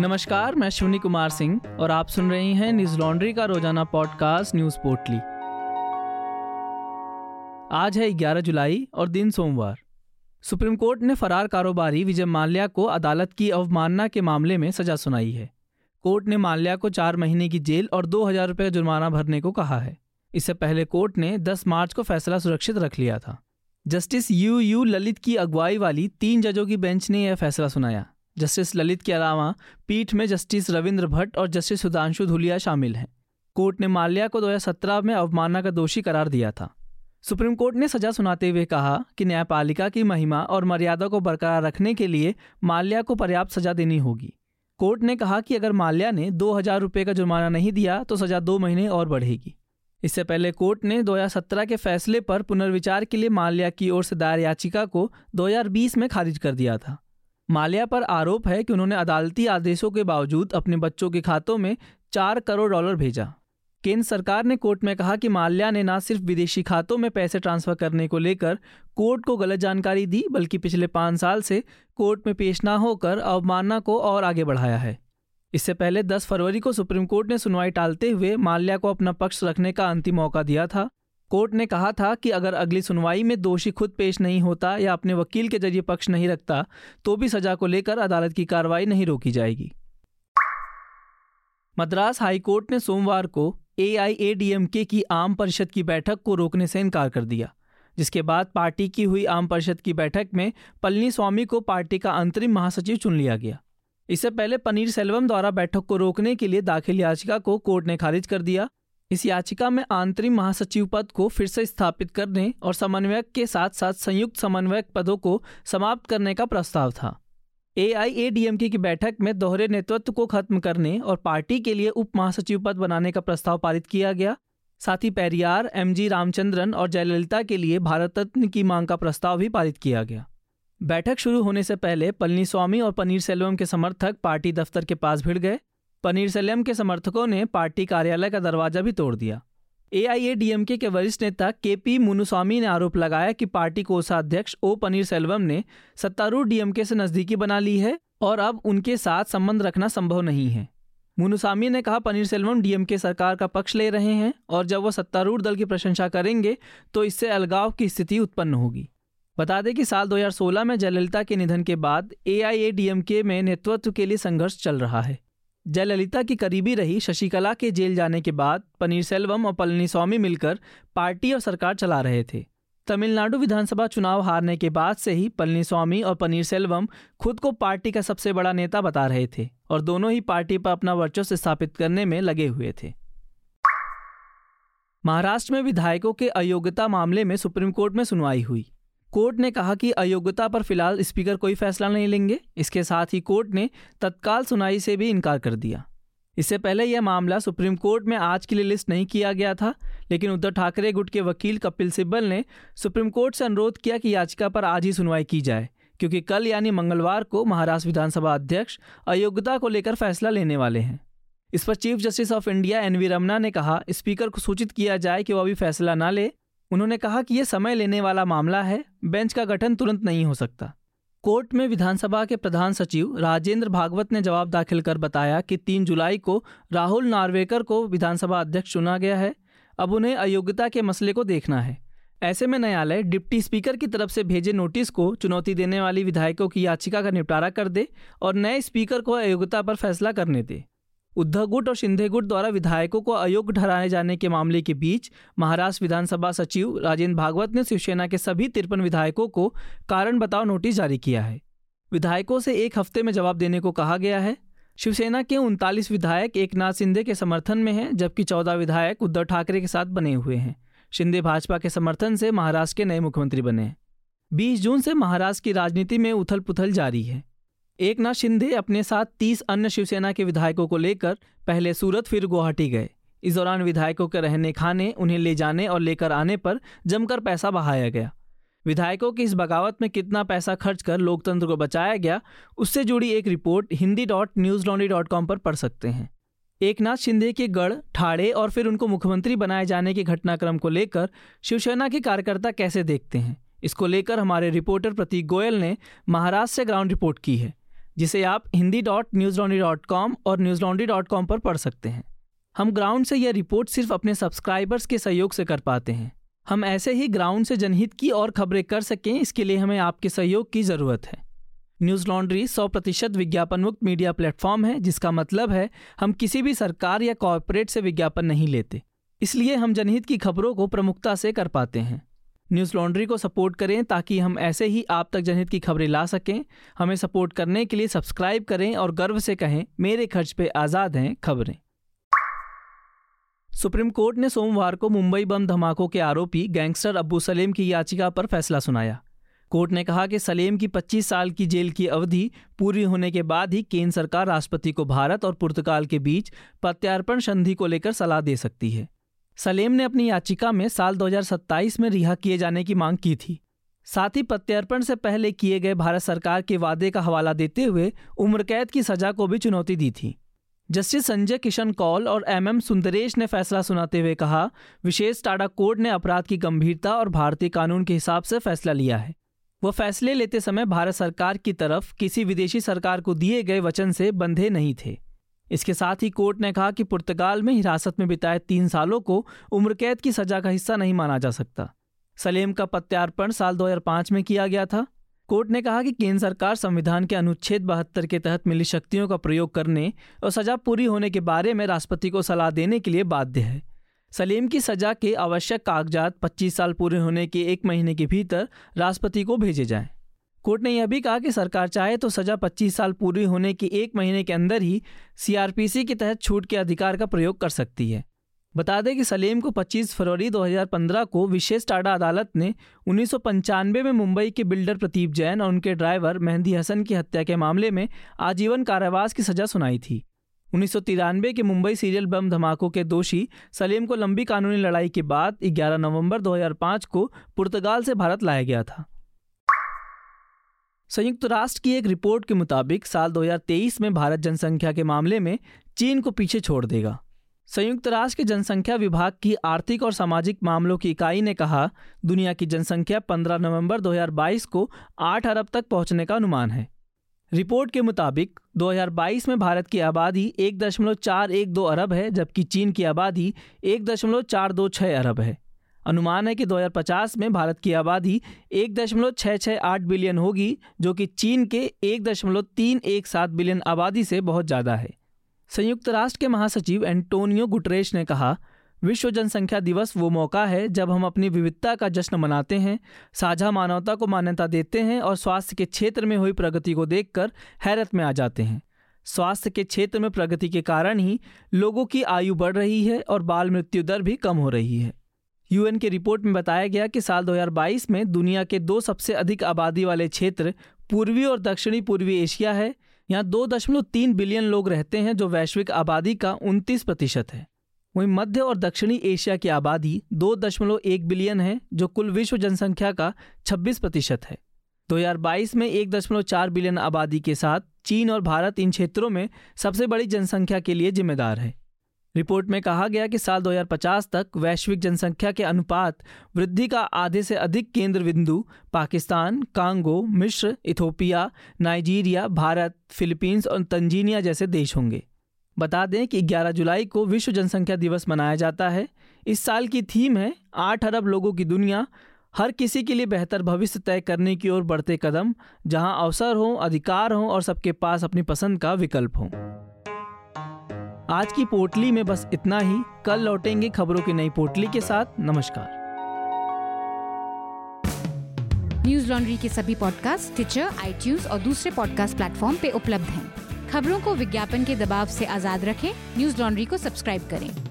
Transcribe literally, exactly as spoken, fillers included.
नमस्कार, मैं शूनी कुमार सिंह और आप सुन रही हैं न्यूज लॉन्ड्री का रोजाना पॉडकास्ट न्यूज पोर्टली। आज है ग्यारह जुलाई और दिन सोमवार। सुप्रीम कोर्ट ने फरार कारोबारी विजय माल्या को अदालत की अवमानना के मामले में सजा सुनाई है। कोर्ट ने माल्या को चार महीने की जेल और दो हजार रुपये का जुर्माना भरने को कहा है। इससे पहले कोर्ट ने दस मार्च को फैसला सुरक्षित रख लिया था। जस्टिस यू यू ललित की अगुवाई वाली तीन जजों की बेंच ने यह फैसला सुनाया। जस्टिस ललित के अलावा पीठ में जस्टिस रविंद्र भट्ट और जस्टिस सुधांशु धुलिया शामिल हैं। कोर्ट ने माल्या को दो हज़ार सत्रह में अवमानना का दोषी करार दिया था। सुप्रीम कोर्ट ने सजा सुनाते हुए कहा कि न्यायपालिका की महिमा और मर्यादा को बरकरार रखने के लिए माल्या को पर्याप्त सजा देनी होगी। कोर्ट ने कहा कि अगर माल्या ने दो हजार रुपये का जुर्माना नहीं दिया तो सजा दो महीने और बढ़ेगी। इससे पहले कोर्ट ने दो हज़ार सत्रह के फैसले पर पुनर्विचार के लिए माल्या की ओर से दायर याचिका को दो हज़ार बीस में खारिज कर दिया था। माल्या पर आरोप है कि उन्होंने अदालती आदेशों के बावजूद अपने बच्चों के खातों में चार करोड़ डॉलर भेजा। केंद्र सरकार ने कोर्ट में कहा कि माल्या ने न सिर्फ विदेशी खातों में पैसे ट्रांसफर करने को लेकर कोर्ट को गलत जानकारी दी, बल्कि पिछले पाँच साल से कोर्ट में पेश न होकर अवमानना को और आगे बढ़ाया है। इससे पहले दस फरवरी को सुप्रीम कोर्ट ने सुनवाई टालते हुए माल्या को अपना पक्ष रखने का अंतिम मौका दिया था। कोर्ट ने कहा था कि अगर अगली सुनवाई में दोषी खुद पेश नहीं होता या अपने वकील के जरिए पक्ष नहीं रखता तो भी सजा को लेकर अदालत की कार्रवाई नहीं रोकी जाएगी। मद्रास हाई कोर्ट ने सोमवार को एआईएडीएमके की आम परिषद की बैठक को रोकने से इनकार कर दिया, जिसके बाद पार्टी की हुई आम परिषद की बैठक में पलनीस्वामी को पार्टी का अंतरिम महासचिव चुन लिया गया। इससे पहले पनीरसेल्वम द्वारा बैठक को रोकने के लिए दाखिल याचिका को कोर्ट ने खारिज कर दिया। इस याचिका में अंतरिम महासचिव पद को फिर से स्थापित करने और समन्वयक के साथ साथ संयुक्त समन्वयक पदों को समाप्त करने का प्रस्ताव था। एआईएडीएमके की बैठक में दोहरे नेतृत्व को खत्म करने और पार्टी के लिए उप महासचिव पद बनाने का प्रस्ताव पारित किया गया। साथ ही पेरियार, एम जी रामचंद्रन और जयललिता के लिए भारत रत्न की मांग का प्रस्ताव भी पारित किया गया। बैठक शुरू होने से पहले पलनीस्वामी और पनीरसेल्वम के समर्थक पार्टी दफ्तर के पास भिड़ गए। पनीरसेल्वम के समर्थकों ने पार्टी कार्यालय का दरवाजा भी तोड़ दिया। एआईएडीएमके के वरिष्ठ नेता केपी मुनुस्वामी ने आरोप लगाया कि पार्टी कोषाध्यक्ष ओ पनीरसेल्वम ने सत्तारूढ़ डीएमके से नज़दीकी बना ली है और अब उनके साथ संबंध रखना संभव नहीं है। मुनुस्वामी ने कहा, पनीरसेल्वम डीएमके सरकार का पक्ष ले रहे हैं और जब वह सत्तारूढ़ दल की प्रशंसा करेंगे तो इससे अलगाव की स्थिति उत्पन्न होगी। बता दें कि साल दो हज़ार सोलह में जयललिता के निधन के बाद एआईएडीएमके में नेतृत्व के लिए संघर्ष चल रहा है। जयललिता की करीबी रही शशिकला के जेल जाने के बाद पनीरसेल्वम और पलनीस्वामी मिलकर पार्टी और सरकार चला रहे थे। तमिलनाडु विधानसभा चुनाव हारने के बाद से ही पलनीस्वामी और पनीरसेल्वम खुद को पार्टी का सबसे बड़ा नेता बता रहे थे और दोनों ही पार्टी पर अपना वर्चस्व स्थापित करने में लगे हुए थे। महाराष्ट्र में विधायकों के अयोग्यता मामले में सुप्रीम कोर्ट में सुनवाई हुई। कोर्ट ने कहा कि अयोग्यता पर फिलहाल स्पीकर कोई फैसला नहीं लेंगे। इसके साथ ही कोर्ट ने तत्काल सुनाई से भी इनकार कर दिया। इससे पहले यह मामला सुप्रीम कोर्ट में आज के लिए लिस्ट नहीं किया गया था, लेकिन उद्धव ठाकरे गुट के वकील कपिल सिब्बल ने सुप्रीम कोर्ट से अनुरोध किया कि याचिका पर आज ही सुनवाई की जाए, क्योंकि कल यानी मंगलवार को महाराष्ट्र विधानसभा अध्यक्ष अयोग्यता को लेकर फैसला लेने वाले हैं। इस पर chief justice of India N V Ramana ने कहा, स्पीकर को सूचित किया जाए कि वह अभी फैसला ना ले। उन्होंने कहा कि यह समय लेने वाला मामला है, बेंच का गठन तुरंत नहीं हो सकता। कोर्ट में विधानसभा के प्रधान सचिव राजेंद्र भागवत ने जवाब दाखिल कर बताया कि तीन जुलाई को राहुल नार्वेकर को विधानसभा अध्यक्ष चुना गया है। अब उन्हें अयोग्यता के मसले को देखना है। ऐसे में न्यायालय डिप्टी स्पीकर की तरफ से भेजे नोटिस को चुनौती देने वाली विधायकों की याचिका का निपटारा कर दे और नए स्पीकर को अयोग्यता पर फैसला करने दे। उद्धव गुट और शिंदे गुट द्वारा विधायकों को अयोग्य ठहराए जाने के मामले के बीच महाराष्ट्र विधानसभा सचिव राजेंद्र भागवत ने शिवसेना के सभी तिरपन विधायकों को कारण बताओ नोटिस जारी किया है। विधायकों से एक हफ्ते में जवाब देने को कहा गया है। शिवसेना के उनतालीस विधायक एकनाथ शिंदे के समर्थन में हैं, जबकि चौदह विधायक उद्धव ठाकरे के साथ बने हुए हैं। शिंदे भाजपा के समर्थन से महाराष्ट्र के नए मुख्यमंत्री बने हैं। बीस जून से महाराष्ट्र की राजनीति में उथल पुथल जारी है। एकनाथ शिंदे अपने साथ तीस अन्य शिवसेना के विधायकों को लेकर पहले सूरत फिर गुवाहाटी गए। इस दौरान विधायकों के रहने खाने, उन्हें ले जाने और लेकर आने पर जमकर पैसा बहाया गया। विधायकों की इस बगावत में कितना पैसा खर्च कर लोकतंत्र को बचाया गया, उससे जुड़ी एक report Hindi dot news laundry dot com पर पढ़ सकते हैं। एकनाथ शिंदे के गढ़, ठाड़े और फिर उनको मुख्यमंत्री बनाए जाने के घटनाक्रम को लेकर शिवसेना के कार्यकर्ता कैसे देखते हैं, इसको लेकर हमारे रिपोर्टर प्रतीक गोयल ने महाराष्ट्र से ग्राउंड रिपोर्ट की है। जिसे आप Hindi dot news laundry dot com और न्यूज लॉन्ड्री डॉट कॉम पर पढ़ सकते हैं। हम ग्राउंड से यह रिपोर्ट सिर्फ अपने सब्सक्राइबर्स के सहयोग से कर पाते हैं। हम ऐसे ही ग्राउंड से जनहित की और खबरें कर सकें, इसके लिए हमें आपके सहयोग की ज़रूरत है। न्यूज़ लॉन्ड्री सौ प्रतिशत विज्ञापन मुक्त मीडिया प्लेटफॉर्म है, जिसका मतलब है हम किसी भी सरकार या कॉरपोरेट से विज्ञापन नहीं लेते, इसलिए हम जनहित की खबरों को प्रमुखता से कर पाते हैं। न्यूज़ लॉन्ड्री को सपोर्ट करें ताकि हम ऐसे ही आप तक जनहित की खबरें ला सकें। हमें सपोर्ट करने के लिए सब्सक्राइब करें और गर्व से कहें, मेरे खर्च पे आज़ाद हैं खबरें। सुप्रीम कोर्ट ने सोमवार को मुंबई बम धमाकों के आरोपी गैंगस्टर अबू सलेम की याचिका पर फैसला सुनाया। कोर्ट ने कहा कि सलेम की पच्चीस साल की जेल की अवधि पूरी होने के बाद ही केंद्र सरकार राष्ट्रपति को भारत और पुर्तगाल के बीच प्रत्यार्पण संधि को लेकर सलाह दे सकती है। सलेम ने अपनी याचिका में साल दो हज़ार सत्ताईस में रिहा किए जाने की मांग की थी। साथ ही प्रत्यार्पण से पहले किए गए भारत सरकार के वादे का हवाला देते हुए उम्रकैद की सजा को भी चुनौती दी थी। जस्टिस संजय किशन कौल और एमएम सुंदरेश ने फैसला सुनाते हुए कहा, विशेष टाडा कोर्ट ने अपराध की गंभीरता और भारतीय कानून के हिसाब से फैसला लिया है। वह फैसले लेते समय भारत सरकार की तरफ किसी विदेशी सरकार को दिए गए वचन से बंधे नहीं थे। इसके साथ ही कोर्ट ने कहा कि पुर्तगाल में हिरासत में बिताए तीन सालों को उम्रकैद की सजा का हिस्सा नहीं माना जा सकता। सलेम का प्रत्यार्पण साल दो हज़ार पाँच में किया गया था। कोर्ट ने कहा कि केंद्र सरकार संविधान के अनुच्छेद बहत्तर के तहत मिली शक्तियों का प्रयोग करने और सजा पूरी होने के बारे में राष्ट्रपति को सलाह देने के लिए बाध्य है। सलेम की सजा के आवश्यक कागजात पच्चीस साल पूरे होने के एक महीने के भीतर राष्ट्रपति को भेजे जाएं। कोर्ट ने यह भी कहा कि सरकार चाहे तो सजा पच्चीस साल पूरी होने के एक महीने के अंदर ही सीआरपीसी के तहत छूट के अधिकार का प्रयोग कर सकती है। बता दें कि सलेम को पच्चीस फरवरी दो हज़ार पंद्रह को विशेष टाडा अदालत ने उन्नीस सौ पंचानवे में मुंबई के बिल्डर प्रतीप जैन और उनके ड्राइवर मेहंदी हसन की हत्या के मामले में आजीवन कारावास की सजा सुनाई थी। उन्नीस सौ तिरानवे के मुंबई सीरियल बम धमाकों के दोषी सलेम को लंबी कानूनी लड़ाई के बाद ग्यारह नवंबर दो हज़ार पाँच को पुर्तगाल से भारत लाया गया था। संयुक्त राष्ट्र की एक रिपोर्ट के मुताबिक साल दो हज़ार तेईस में भारत जनसंख्या के मामले में चीन को पीछे छोड़ देगा। संयुक्त राष्ट्र के जनसंख्या विभाग की आर्थिक और सामाजिक मामलों की इकाई ने कहा, दुनिया की जनसंख्या पंद्रह नवंबर दो हज़ार बाईस को आठ अरब तक पहुंचने का अनुमान है। रिपोर्ट के मुताबिक दो हज़ार बाईस में भारत की आबादी एक दशमलव चार एक दो अरब है, जबकि चीन की आबादी एक दशमलव चार दो छह अरब है। अनुमान है कि दो हज़ार पचास में भारत की आबादी एक दशमलव छह छह आठ बिलियन होगी, जो कि चीन के एक दशमलव तीन एक सात बिलियन आबादी से बहुत ज़्यादा है। संयुक्त राष्ट्र के महासचिव एंटोनियो गुटरेश ने कहा, विश्व जनसंख्या दिवस वो मौका है जब हम अपनी विविधता का जश्न मनाते हैं, साझा मानवता को मान्यता देते हैं और स्वास्थ्य के क्षेत्र में हुई प्रगति को देखकर हैरत में आ जाते हैं। स्वास्थ्य के क्षेत्र में प्रगति के कारण ही लोगों की आयु बढ़ रही है और बाल मृत्यु दर भी कम हो रही है। यूएन की रिपोर्ट में बताया गया कि साल दो हज़ार बाईस में दुनिया के दो सबसे अधिक आबादी वाले क्षेत्र पूर्वी और दक्षिणी पूर्वी एशिया है। यहाँ दो दशमलव तीन बिलियन लोग रहते हैं, जो वैश्विक आबादी का उनतीस प्रतिशत है। वहीं मध्य और दक्षिणी एशिया की आबादी दो दशमलव एक बिलियन है, जो कुल विश्व जनसंख्या का छब्बीस प्रतिशत है। दो हज़ार बाईस में एक दशमलव चार बिलियन आबादी के साथ चीन और भारत इन क्षेत्रों में सबसे बड़ी जनसंख्या के लिए जिम्मेदार है। रिपोर्ट में कहा गया कि साल दो हज़ार पचास तक वैश्विक जनसंख्या के अनुपात वृद्धि का आधे से अधिक केंद्र बिंदु पाकिस्तान, कांगो, मिस्र, इथोपिया, नाइजीरिया, भारत, फिलीपींस और तंजानिया जैसे देश होंगे। बता दें कि ग्यारह जुलाई को विश्व जनसंख्या दिवस मनाया जाता है। इस साल की थीम है आठ अरब लोगों की दुनिया, हर किसी के लिए बेहतर भविष्य तय करने की ओर बढ़ते कदम, जहाँ अवसर हों, अधिकार हों और सबके पास अपनी पसंद का विकल्प हों। आज की पोटली में बस इतना ही। कल लौटेंगे खबरों की नई पोटली के साथ। नमस्कार। न्यूज लॉन्ड्री के सभी पॉडकास्ट टिचर, आईट्यूज और दूसरे पॉडकास्ट प्लेटफॉर्म पे उपलब्ध हैं। खबरों को विज्ञापन के दबाव से आजाद रखें। न्यूज लॉन्ड्री को सब्सक्राइब करें।